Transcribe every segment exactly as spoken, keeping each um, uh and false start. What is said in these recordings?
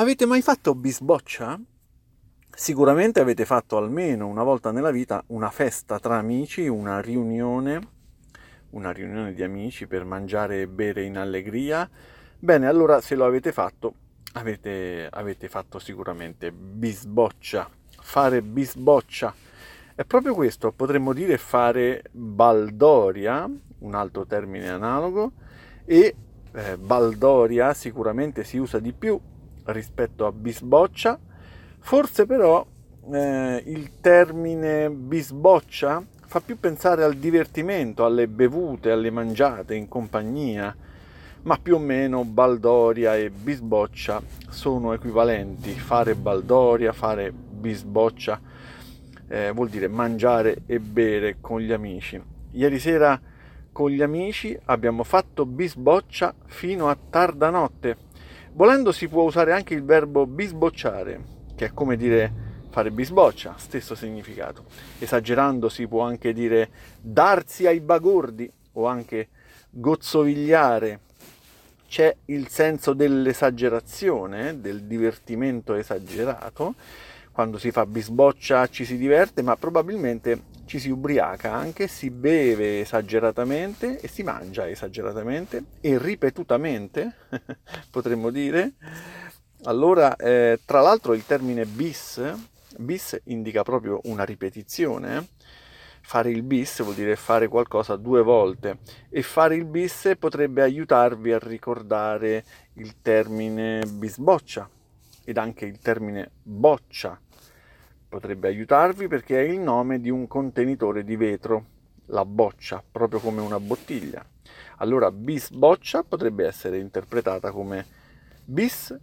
Avete mai fatto bisboccia? Sicuramente avete fatto almeno una volta nella vita una festa tra amici, una riunione, una riunione di amici per mangiare e bere in allegria. Bene, allora se lo avete fatto, avete, avete fatto sicuramente bisboccia, fare bisboccia. È proprio questo, potremmo dire fare baldoria, un altro termine analogo, e eh, baldoria sicuramente si usa di più rispetto a bisboccia. Forse però eh, il termine bisboccia fa più pensare al divertimento, alle bevute, alle mangiate in compagnia, ma più o meno baldoria e bisboccia sono equivalenti. Fare baldoria, fare bisboccia eh, vuol dire mangiare e bere con gli amici. Ieri sera con gli amici abbiamo fatto bisboccia fino a tarda notte. Volendo si può usare anche il verbo bisbocciare, che è come dire fare bisboccia, stesso significato. Esagerando si può anche dire darsi ai bagordi o anche gozzovigliare. C'è il senso dell'esagerazione, del divertimento esagerato. Quando si fa bisboccia ci si diverte, ma probabilmente ci si ubriaca anche, si beve esageratamente e si mangia esageratamente e ripetutamente, potremmo dire. Allora, eh, tra l'altro il termine bis, bis indica proprio una ripetizione. Fare il bis vuol dire fare qualcosa due volte e fare il bis potrebbe aiutarvi a ricordare il termine bisboccia ed anche il termine boccia. Potrebbe aiutarvi perché è il nome di un contenitore di vetro, la boccia, proprio come una bottiglia. Allora bisboccia potrebbe essere interpretata come bis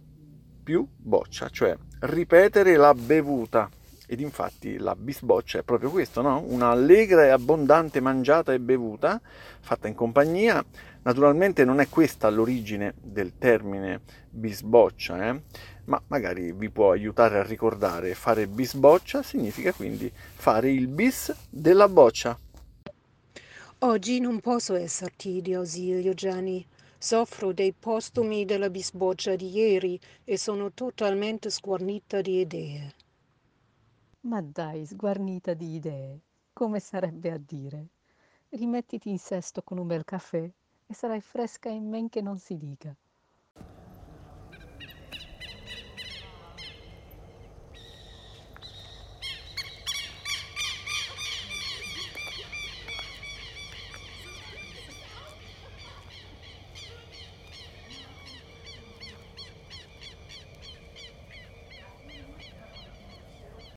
più boccia, cioè ripetere la bevuta. Ed infatti la bisboccia è proprio questo, no? Una allegra e abbondante mangiata e bevuta fatta in compagnia. Naturalmente non è questa l'origine del termine bisboccia, eh? Ma magari vi può aiutare a ricordare. Fare bisboccia significa quindi fare il bis della boccia. Oggi non posso esserti di ausilio, Gianni. Soffro dei postumi della bisboccia di ieri e sono totalmente sguarnita di idee. Ma dai, sguarnita di idee, come sarebbe a dire? Rimettiti in sesto con un bel caffè e sarai fresca in men che non si dica.